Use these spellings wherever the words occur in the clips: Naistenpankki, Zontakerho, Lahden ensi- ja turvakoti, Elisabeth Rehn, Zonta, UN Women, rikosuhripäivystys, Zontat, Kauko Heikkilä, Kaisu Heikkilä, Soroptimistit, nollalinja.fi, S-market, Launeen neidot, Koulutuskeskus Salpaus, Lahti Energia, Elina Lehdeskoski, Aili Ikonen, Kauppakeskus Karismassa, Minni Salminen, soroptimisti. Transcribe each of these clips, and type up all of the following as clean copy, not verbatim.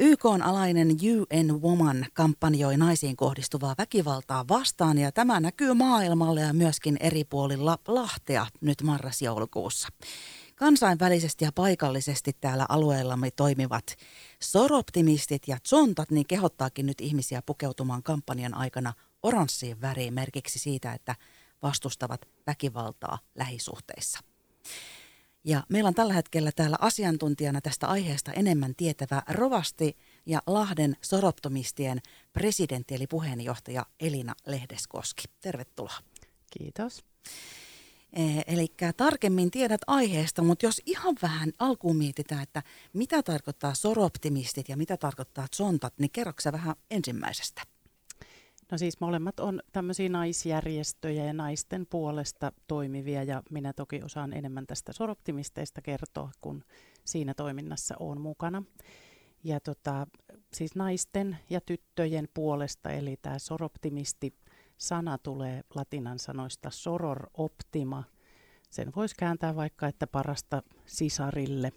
YK:n alainen UN Women kampanjoi naisiin kohdistuvaa väkivaltaa vastaan ja tämä näkyy maailmalla ja myöskin eri puolilla Lahtea nyt marras-joulukuussa. Kansainvälisesti ja paikallisesti täällä alueellamme toimivat soroptimistit ja zontat niin kehottaakin nyt ihmisiä pukeutumaan kampanjan aikana oranssiin väriin merkiksi siitä, että vastustavat väkivaltaa lähisuhteissa. Ja meillä on tällä hetkellä täällä asiantuntijana tästä aiheesta enemmän tietävä rovasti ja Lahden soroptimistien presidentti eli puheenjohtaja Elina Lehdeskoski. Tervetuloa. Kiitos. Eli tarkemmin tiedät aiheesta, mutta jos ihan vähän alkuun mietitään, että mitä tarkoittaa soroptimistit ja mitä tarkoittaa zontat, niin kerroksä vähän ensimmäisestä? No siis molemmat on tämmöisiä naisjärjestöjä ja naisten puolesta toimivia ja minä toki osaan enemmän tästä soroptimisteista kertoa, kun siinä toiminnassa olen mukana. Ja siis naisten ja tyttöjen puolesta, eli tämä soroptimisti sana tulee latinan sanoista soror optima. Sen voisi kääntää vaikka, että parasta sisarille.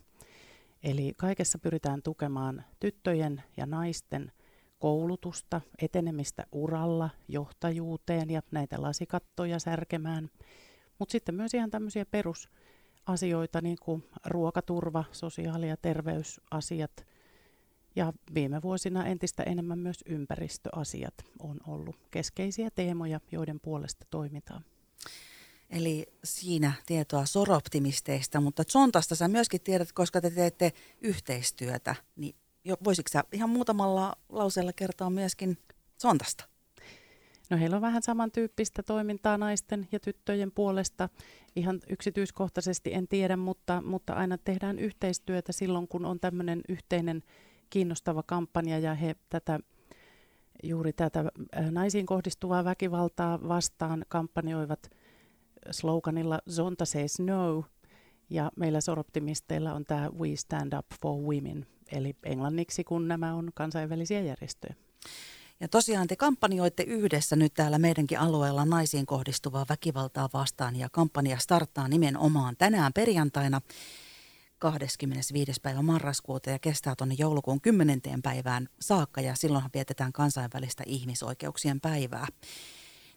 Eli kaikessa pyritään tukemaan tyttöjen ja naisten koulutusta, etenemistä uralla, johtajuuteen ja näitä lasikattoja särkemään. Mutta sitten myös ihan tämmöisiä perusasioita, niin kuin ruokaturva, sosiaali- ja terveysasiat ja viime vuosina entistä enemmän myös ympäristöasiat on ollut keskeisiä teemoja, joiden puolesta toimitaan. Eli siinä tietoa soroptimisteista, mutta zontasta sä myöskin tiedät, koska te teette yhteistyötä, niin voisitko sä ihan muutamalla lauseella kertoa myöskin zontasta? No heillä on vähän samantyyppistä toimintaa naisten ja tyttöjen puolesta. Ihan yksityiskohtaisesti en tiedä, mutta aina tehdään yhteistyötä silloin, kun on tämmöinen yhteinen kiinnostava kampanja ja he juuri tätä naisiin kohdistuvaa väkivaltaa vastaan kampanjoivat sloganilla Zonta says no ja meillä soroptimisteilla on tämä We stand up for women. Eli englanniksi, kun nämä on kansainvälisiä järjestöjä. Ja tosiaan te kampanjoitte yhdessä nyt täällä meidänkin alueella naisiin kohdistuvaa väkivaltaa vastaan ja kampanja starttaa nimenomaan tänään perjantaina 25. päivä marraskuuta ja kestää tuonne joulukuun 10. päivään saakka ja silloinhan vietetään kansainvälistä ihmisoikeuksien päivää.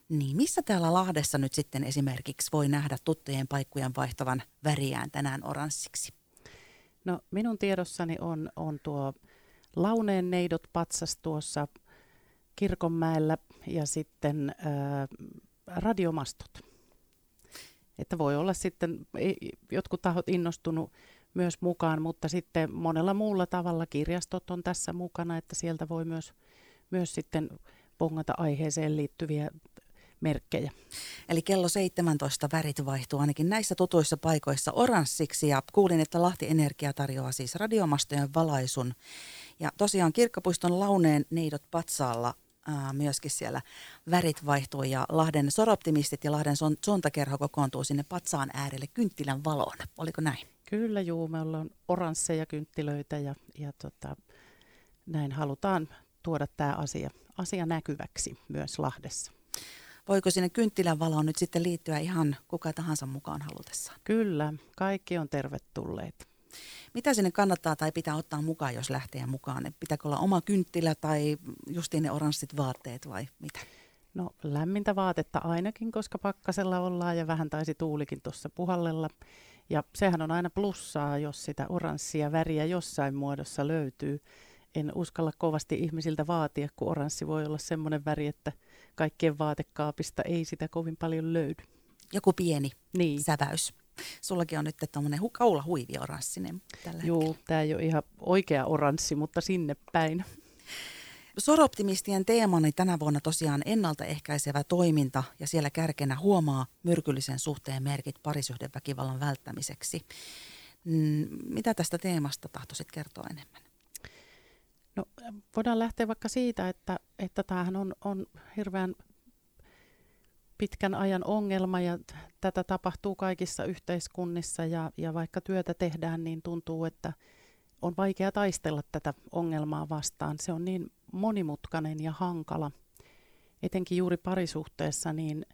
Niin missä täällä Lahdessa nyt sitten esimerkiksi voi nähdä tuttujen paikkojen vaihtavan väriään tänään oranssiksi? No minun tiedossani on tuo Launeen neidot patsas tuossa Kirkonmäellä ja sitten radiomastot. Että voi olla sitten jotkut tahot innostunut myös mukaan, mutta sitten monella muulla tavalla kirjastot on tässä mukana, että sieltä voi myös sitten bongata aiheeseen liittyviä merkkejä. Eli kello 17 värit vaihtuu ainakin näissä tutuissa paikoissa oranssiksi ja kuulin, että Lahti Energia tarjoaa siis radiomastojen valaisun. Ja tosiaan Kirkkopuiston Launeen neidot patsaalla myöskin siellä värit vaihtuu ja Lahden soroptimistit ja Lahden zontakerho kokoontuu sinne patsaan äärelle kynttilän valoon. Oliko näin? Kyllä juu, me ollaan oransseja kynttilöitä ja näin halutaan tuoda tämä asia näkyväksi myös Lahdessa. Voiko sinne kynttilän valoon nyt sitten liittyä ihan kuka tahansa mukaan halutessaan? Kyllä, kaikki on tervetulleet. Mitä sinne kannattaa tai pitää ottaa mukaan, jos lähtee mukaan? Pitääkö olla oma kynttilä tai justiin ne oranssit vaatteet vai mitä? No lämmintä vaatetta ainakin, koska pakkasella ollaan ja vähän taisi tuulikin tuossa puhallella. Ja sehän on aina plussaa, jos sitä oranssia väriä jossain muodossa löytyy. En uskalla kovasti ihmisiltä vaatia, kun oranssi voi olla semmoinen väri, että kaikkien vaatekaapista ei sitä kovin paljon löydy. Joku pieni säväys. Sullakin on nyt tämmöinen kaulahuivi oranssinen tällä hetkellä. Tämä ei ole ihan oikea oranssi, mutta sinne päin. Soroptimistien teemani tänä vuonna tosiaan ennaltaehkäisevä toiminta ja siellä kärkenä huomaa myrkyllisen suhteen merkit parisuhdeväkivallan välttämiseksi. Mitä tästä teemasta tahtoisit kertoa enemmän? No, voidaan lähteä vaikka siitä, että tämähän on hirveän pitkän ajan ongelma ja tätä tapahtuu kaikissa yhteiskunnissa ja vaikka työtä tehdään, niin tuntuu, että on vaikea taistella tätä ongelmaa vastaan. Se on niin monimutkainen ja hankala, etenkin juuri parisuhteessa, niin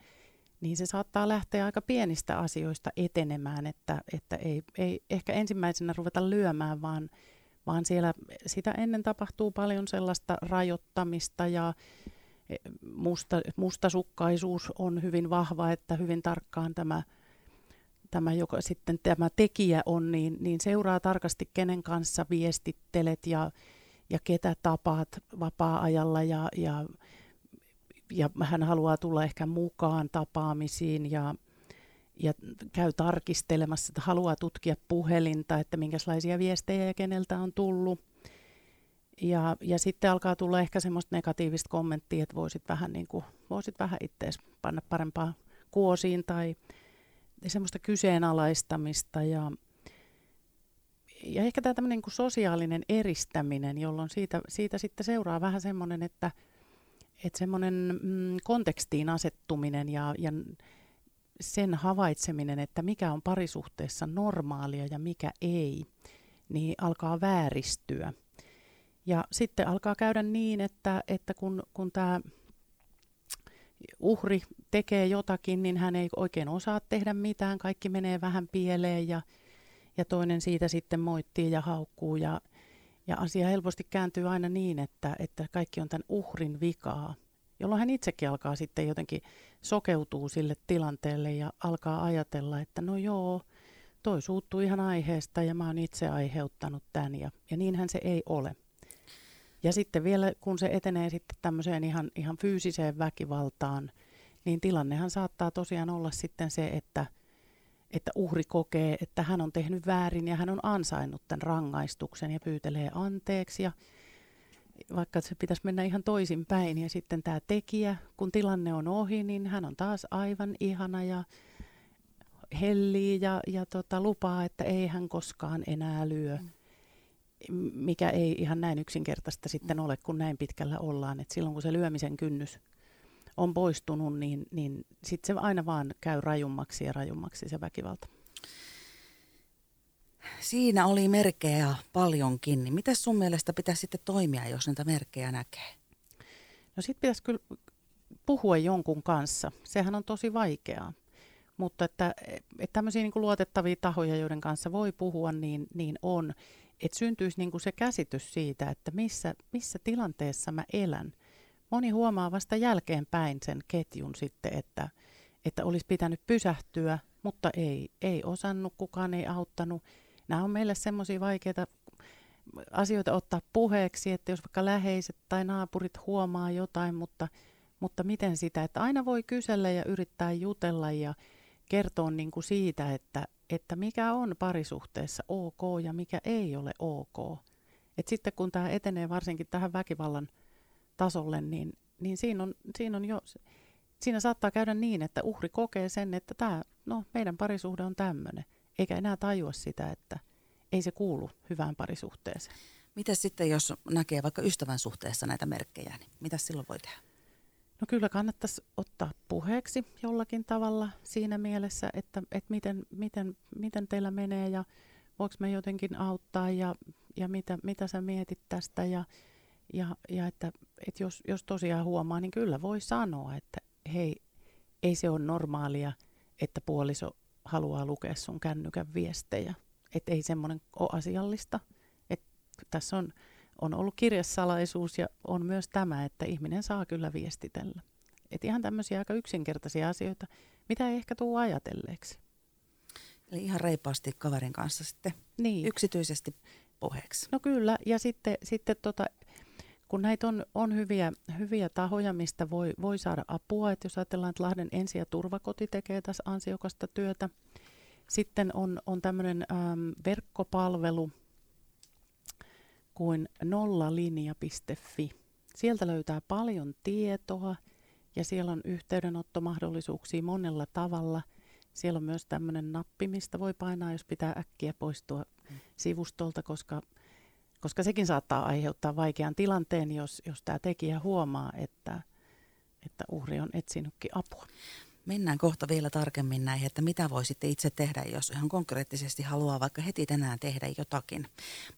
se saattaa lähteä aika pienistä asioista etenemään, että ei ehkä ensimmäisenä ruveta lyömään, vaan vaan siellä sitä ennen tapahtuu paljon sellaista rajoittamista ja mustasukkaisuus on hyvin vahva, että hyvin tarkkaan tämä joka sitten tämä tekijä on, niin seuraa tarkasti, kenen kanssa viestittelet ja ketä tapaat vapaa-ajalla ja hän haluaa tulla ehkä mukaan tapaamisiin ja käy tarkistelemassa, että haluaa tutkia puhelinta, että minkälaisia viestejä ja keneltä on tullut. Ja sitten alkaa tulla ehkä semmoista negatiivista kommenttia, että voisit vähän ittees panna parempaa kuosiin tai semmoista kyseenalaistamista. Ja ehkä tämä tämmöinen niin sosiaalinen eristäminen, jolloin siitä sitten seuraa vähän semmoinen, että semmoinen kontekstiin asettuminen ja sen havaitseminen, että mikä on parisuhteessa normaalia ja mikä ei, niin alkaa vääristyä. Ja sitten alkaa käydä niin, että kun tämä uhri tekee jotakin, niin hän ei oikein osaa tehdä mitään. Kaikki menee vähän pieleen ja toinen siitä sitten moittii ja haukkuu. Ja asia helposti kääntyy aina niin, että kaikki on tämän uhrin vikaa, jolloin hän itsekin alkaa sitten jotenkin sokeutua sille tilanteelle ja alkaa ajatella, että no joo, toi suuttuu ihan aiheesta ja mä oon itse aiheuttanut tämän ja niinhän se ei ole. Ja sitten vielä, kun se etenee sitten tämmöiseen ihan fyysiseen väkivaltaan, niin tilannehan saattaa tosiaan olla sitten se, että uhri kokee, että hän on tehnyt väärin ja hän on ansainnut tämän rangaistuksen ja pyytelee anteeksi. Ja vaikka se pitäisi mennä ihan toisinpäin ja sitten tämä tekijä, kun tilanne on ohi, niin hän on taas aivan ihana ja hellii ja lupaa, että ei hän koskaan enää lyö. Mikä ei ihan näin yksinkertaista sitten ole, kun näin pitkällä ollaan. Et silloin kun se lyömisen kynnys on poistunut, niin sitten se aina vaan käy rajummaksi ja rajummaksi se väkivalta. Siinä oli merkkejä paljonkin. Niin mitäs sun mielestä pitäisi sitten toimia, jos näitä merkkejä näkee? No sitten pitäisi kyllä puhua jonkun kanssa. Sehän on tosi vaikeaa. Mutta että tämmöisiä niin kuin luotettavia tahoja, joiden kanssa voi puhua, niin on. Että syntyisi niin kuin se käsitys siitä, että missä tilanteessa mä elän. Moni huomaa vasta jälkeenpäin sen ketjun sitten, että olisi pitänyt pysähtyä, mutta ei osannut, kukaan ei auttanut. Nämä on meille semmoisia vaikeita asioita ottaa puheeksi, että jos vaikka läheiset tai naapurit huomaa jotain, mutta miten sitä, että aina voi kysellä ja yrittää jutella ja kertoa niin kuin siitä, että mikä on parisuhteessa ok ja mikä ei ole ok. Et sitten kun tämä etenee varsinkin tähän väkivallan tasolle, niin siinä saattaa käydä niin, että uhri kokee sen, että meidän parisuhde on tämmöinen, eikä enää tajua sitä, että ei se kuulu hyvään parisuhteeseen. Mitäs sitten, jos näkee vaikka ystävän suhteessa näitä merkkejä, niin mitäs silloin voi tehdä? No kyllä kannattaisi ottaa puheeksi jollakin tavalla siinä mielessä, että miten teillä menee ja voiko me jotenkin auttaa ja mitä sä mietit tästä ja että jos tosiaan huomaa, niin kyllä voi sanoa, että hei, ei se ole normaalia, että puoliso haluaa lukea sun kännykän viestejä, että ei semmoinen ole asiallista, että tässä on ollut kirjasalaisuus ja on myös tämä, että ihminen saa kyllä viestitellä. Et ihan tämmöisiä aika yksinkertaisia asioita, mitä ei ehkä tule ajatelleeksi. Eli ihan reipaasti kaverin kanssa sitten yksityisesti puheeksi. No kyllä, ja sitten kun näitä on hyviä tahoja, mistä voi saada apua. Et jos ajatellaan, että Lahden ensi- ja turvakoti tekee tässä ansiokasta työtä. Sitten on tämmöinen verkkopalvelu, kuin nollalinja.fi. Sieltä löytää paljon tietoa ja siellä on yhteydenottomahdollisuuksia monella tavalla. Siellä on myös tämmöinen nappi, mistä voi painaa, jos pitää äkkiä poistua sivustolta, koska sekin saattaa aiheuttaa vaikean tilanteen, jos tämä tekijä huomaa, että uhri on etsinytkin apua. Mennään kohta vielä tarkemmin näihin, että mitä voi sitten itse tehdä, jos ihan konkreettisesti haluaa vaikka heti tänään tehdä jotakin.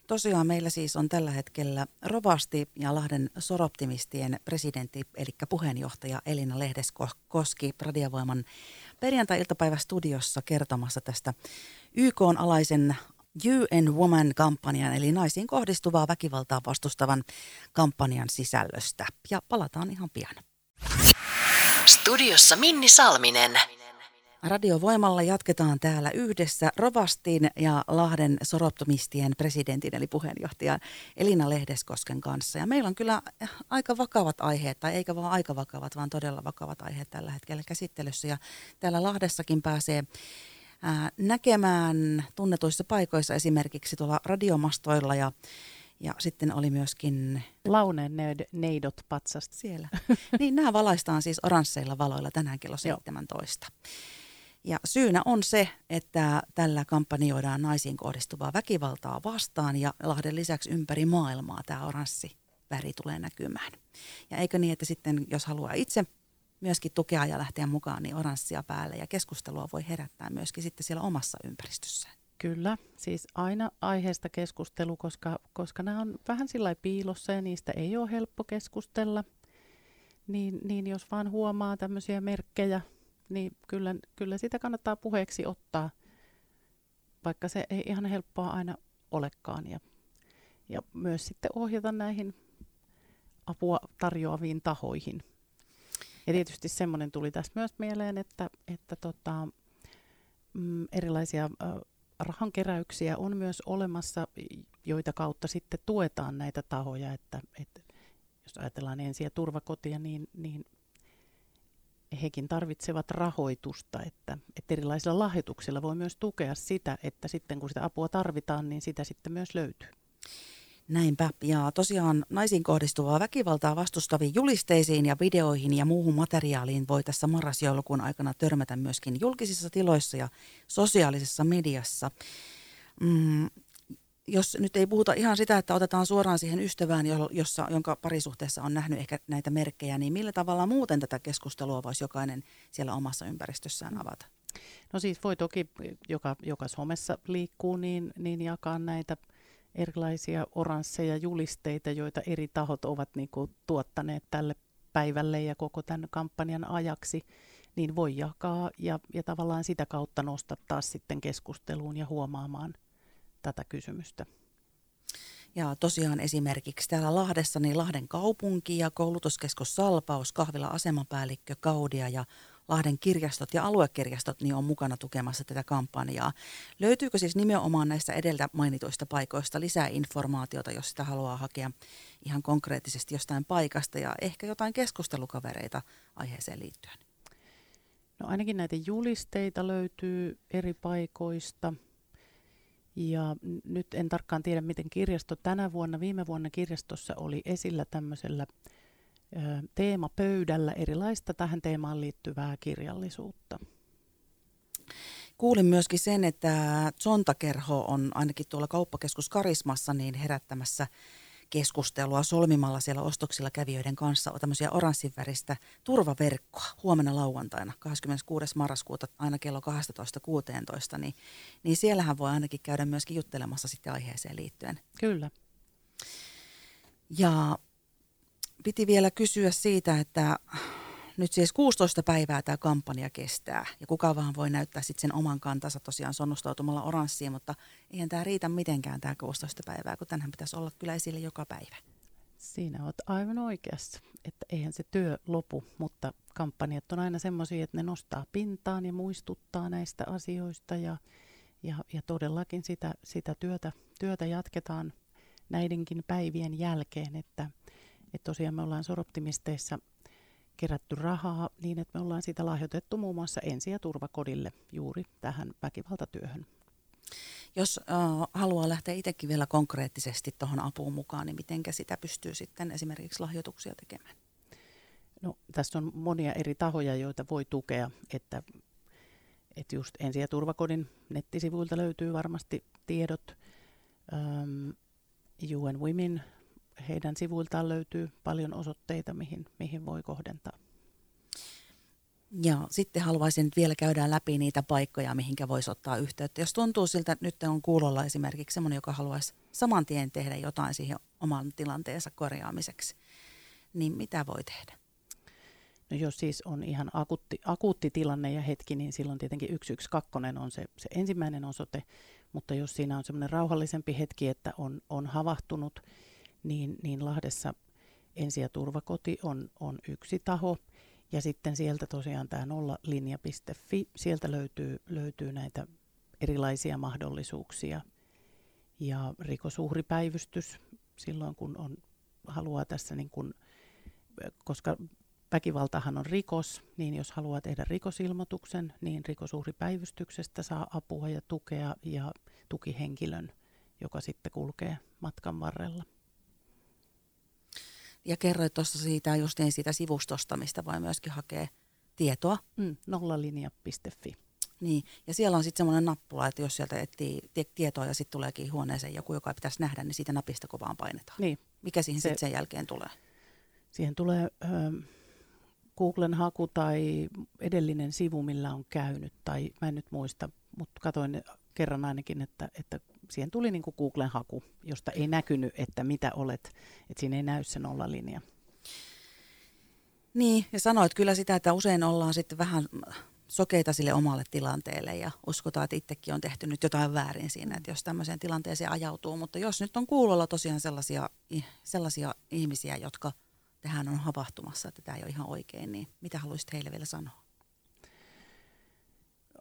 Tosiaan meillä siis on tällä hetkellä rovasti ja Lahden Soroptimistien presidentti, eli puheenjohtaja Elina Lehdeskoski Radiovoiman perjantai-iltapäivä studiossa kertomassa tästä YK:n alaisen UN Women-kampanjan eli naisiin kohdistuvaa väkivaltaa vastustavan kampanjan sisällöstä. Ja palataan ihan pian. Studiossa Minni Salminen. Radiovoimalla jatketaan täällä yhdessä Rovastin ja Lahden soroptimistien presidentin eli puheenjohtajan Elina Lehdeskosken kanssa. Ja meillä on kyllä aika vakavat aiheet, tai eikä vaan aika vakavat, vaan todella vakavat aiheet tällä hetkellä käsittelyssä. Ja täällä Lahdessakin pääsee näkemään tunnetuissa paikoissa, esimerkiksi tuolla radiomastoilla ja sitten oli myöskin Launeneidot patsasta siellä. Niin, nämä valaistaan siis oransseilla valoilla tänään kello 17. Joo. Ja syynä on se, että tällä kampanjoidaan naisiin kohdistuvaa väkivaltaa vastaan ja Lahden lisäksi ympäri maailmaa tämä oranssi väri tulee näkymään. Ja eikö niin, että sitten jos haluaa itse myöskin tukea ja lähteä mukaan, niin oranssia päälle ja keskustelua voi herättää myöskin sitten siellä omassa ympäristössään. Kyllä, siis aina aiheesta keskustelu, koska nämä on vähän sillä lailla piilossa ja niistä ei ole helppo keskustella. Niin jos vaan huomaa tämmöisiä merkkejä, niin kyllä sitä kannattaa puheeksi ottaa, vaikka se ei ihan helppoa aina olekaan. Ja myös sitten ohjata näihin apua tarjoaviin tahoihin. Ja tietysti semmoinen tuli tässä myös mieleen, että erilaisia rahankeräyksiä on myös olemassa, joita kautta sitten tuetaan näitä tahoja, että jos ajatellaan ensi- ja turvakotia, niin hekin tarvitsevat rahoitusta, että erilaisilla lahjoituksilla voi myös tukea sitä, että sitten kun sitä apua tarvitaan, niin sitä sitten myös löytyy. Näinpä. Ja tosiaan naisiin kohdistuvaa väkivaltaa vastustaviin julisteisiin ja videoihin ja muuhun materiaaliin voi tässä marras-joulukuun aikana törmätä myöskin julkisissa tiloissa ja sosiaalisessa mediassa. Jos nyt ei puhuta ihan sitä, että otetaan suoraan siihen ystävään, jonka parisuhteessa on nähnyt ehkä näitä merkkejä, niin millä tavalla muuten tätä keskustelua voisi jokainen siellä omassa ympäristössään avata? No siis voi toki, joka somessa liikkuu, niin jakaa näitä erilaisia oransseja julisteita, joita eri tahot ovat niinku tuottaneet tälle päivälle ja koko tämän kampanjan ajaksi, niin voi jakaa ja tavallaan sitä kautta nostattaa sitten keskusteluun ja huomaamaan tätä kysymystä. Ja tosiaan esimerkiksi täällä Lahdessa niin Lahden kaupunki ja koulutuskeskus Salpaus, kahvila-asemapäällikkö Kaudia ja Lahden kirjastot ja aluekirjastot niin on mukana tukemassa tätä kampanjaa. Löytyykö siis nimenomaan näistä edeltä mainituista paikoista lisää informaatiota, jos sitä haluaa hakea ihan konkreettisesti jostain paikasta ja ehkä jotain keskustelukavereita aiheeseen liittyen? No ainakin näitä julisteita löytyy eri paikoista. Ja nyt en tarkkaan tiedä, miten kirjasto viime vuonna kirjastossa oli esillä tämmöisellä teemapöydällä erilaista tähän teemaan liittyvää kirjallisuutta. Kuulin myöskin sen, että Zontakerho on ainakin tuolla Kauppakeskus Karismassa niin herättämässä keskustelua solmimalla siellä ostoksilla kävijöiden kanssa tämmöisiä oranssinväristä turvaverkkoa huomenna lauantaina 26. marraskuuta aina kello 12.16, niin siellähän voi ainakin käydä myöskin juttelemassa sitten aiheeseen liittyen. Kyllä. Ja piti vielä kysyä siitä, että nyt siis 16 päivää tämä kampanja kestää ja kuka vaan voi näyttää sitten sen oman kantansa tosiaan sonnustautumalla oranssiin, mutta eihän tämä riitä mitenkään tämä 16 päivää, kun tänään pitäisi olla kyllä esille joka päivä. Siinä olet aivan oikeassa, että eihän se työ lopu, mutta kampanjat on aina semmoisia, että ne nostaa pintaan ja muistuttaa näistä asioista ja todellakin sitä työtä jatketaan näidenkin päivien jälkeen, että tosiaan me ollaan soroptimisteissa kerätty rahaa niin, että me ollaan sitä lahjoitettu muun muassa ensi- ja turvakodille juuri tähän väkivaltatyöhön. Jos haluaa lähteä itsekin vielä konkreettisesti tuohon apuun mukaan, niin miten sitä pystyy sitten esimerkiksi lahjoituksia tekemään? No, tässä on monia eri tahoja, joita voi tukea, että just ensi- ja turvakodin nettisivuilta löytyy varmasti tiedot, UN Women. Heidän sivuiltaan löytyy paljon osoitteita, mihin voi kohdentaa. Ja sitten haluaisin vielä käydä läpi niitä paikkoja, mihinkä voisi ottaa yhteyttä. Jos tuntuu siltä, että nyt on kuulolla esimerkiksi sellainen, joka haluaisi saman tien tehdä jotain siihen oman tilanteensa korjaamiseksi, niin mitä voi tehdä? No jos siis on ihan akuutti tilanne ja hetki, niin silloin tietenkin 112 on se ensimmäinen osoite. Mutta jos siinä on semmoinen rauhallisempi hetki, että on havahtunut, niin Lahdessa ensi- ja turvakoti on yksi taho. Ja sitten sieltä tosiaan tämä nollalinja.fi, sieltä löytyy näitä erilaisia mahdollisuuksia. Ja rikosuhripäivystys silloin, kun haluaa tässä, niin kun, koska väkivaltahan on rikos, niin jos haluaa tehdä rikosilmoituksen, niin rikosuhripäivystyksestä saa apua ja tukea ja tukihenkilön, joka sitten kulkee matkan varrella. Ja kerroit tuossa siitä, just niin siitä sivustosta, mistä voi myöskin hakea tietoa. Nollalinja.fi. Niin, ja siellä on sitten semmoinen nappula, että jos sieltä etsii tietoa ja sitten tuleekin huoneeseen joku, joka pitäisi nähdä, niin siitä napista vaan painetaan. Niin. Mikä siihen sitten sen jälkeen tulee? Siihen tulee Googlen haku tai edellinen sivu, millä on käynyt, tai mä en nyt muista, mutta katsoin kerran ainakin, että siihen tuli niin kuin Googlen haku, josta ei näkynyt, että mitä olet, että siinä ei näy se nollalinja. Niin, ja sanoit kyllä sitä, että usein ollaan sitten vähän sokeita sille omalle tilanteelle ja uskotaan, että itsekin on tehty nyt jotain väärin siinä, että jos tämmöiseen tilanteeseen ajautuu, mutta jos nyt on kuulolla tosiaan sellaisia ihmisiä, jotka tähän on havahtumassa, että tämä ei ole ihan oikein, niin mitä haluaisit heille vielä sanoa?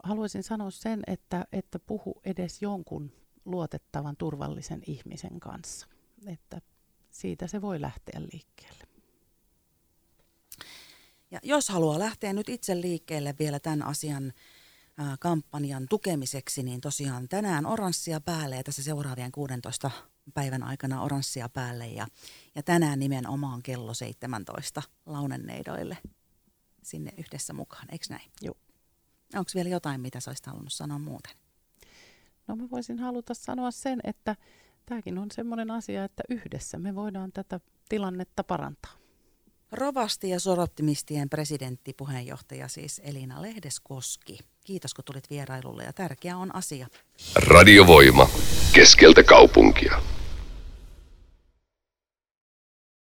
Haluaisin sanoa sen, että puhu edes jonkun luotettavan, turvallisen ihmisen kanssa. Että siitä se voi lähteä liikkeelle. Ja jos haluaa lähteä nyt itse liikkeelle vielä tämän asian kampanjan tukemiseksi, niin tosiaan tänään oranssia päälle ja tässä seuraavien 16 päivän aikana oranssia päälle ja tänään nimenomaan kello 17 launenneidoille sinne yhdessä mukaan, eikö näin? Joo. Onko vielä jotain, mitä sä olisit halunnut sanoa muuten? No mä voisin haluta sanoa sen, että tämäkin on semmoinen asia, että yhdessä me voidaan tätä tilannetta parantaa. Rovasti ja Soroptimistien presidentti, puheenjohtaja siis Elina Lehdeskoski. Kiitos kun tulit vierailulle ja tärkeä on asia. Radiovoima keskeltä kaupunkia.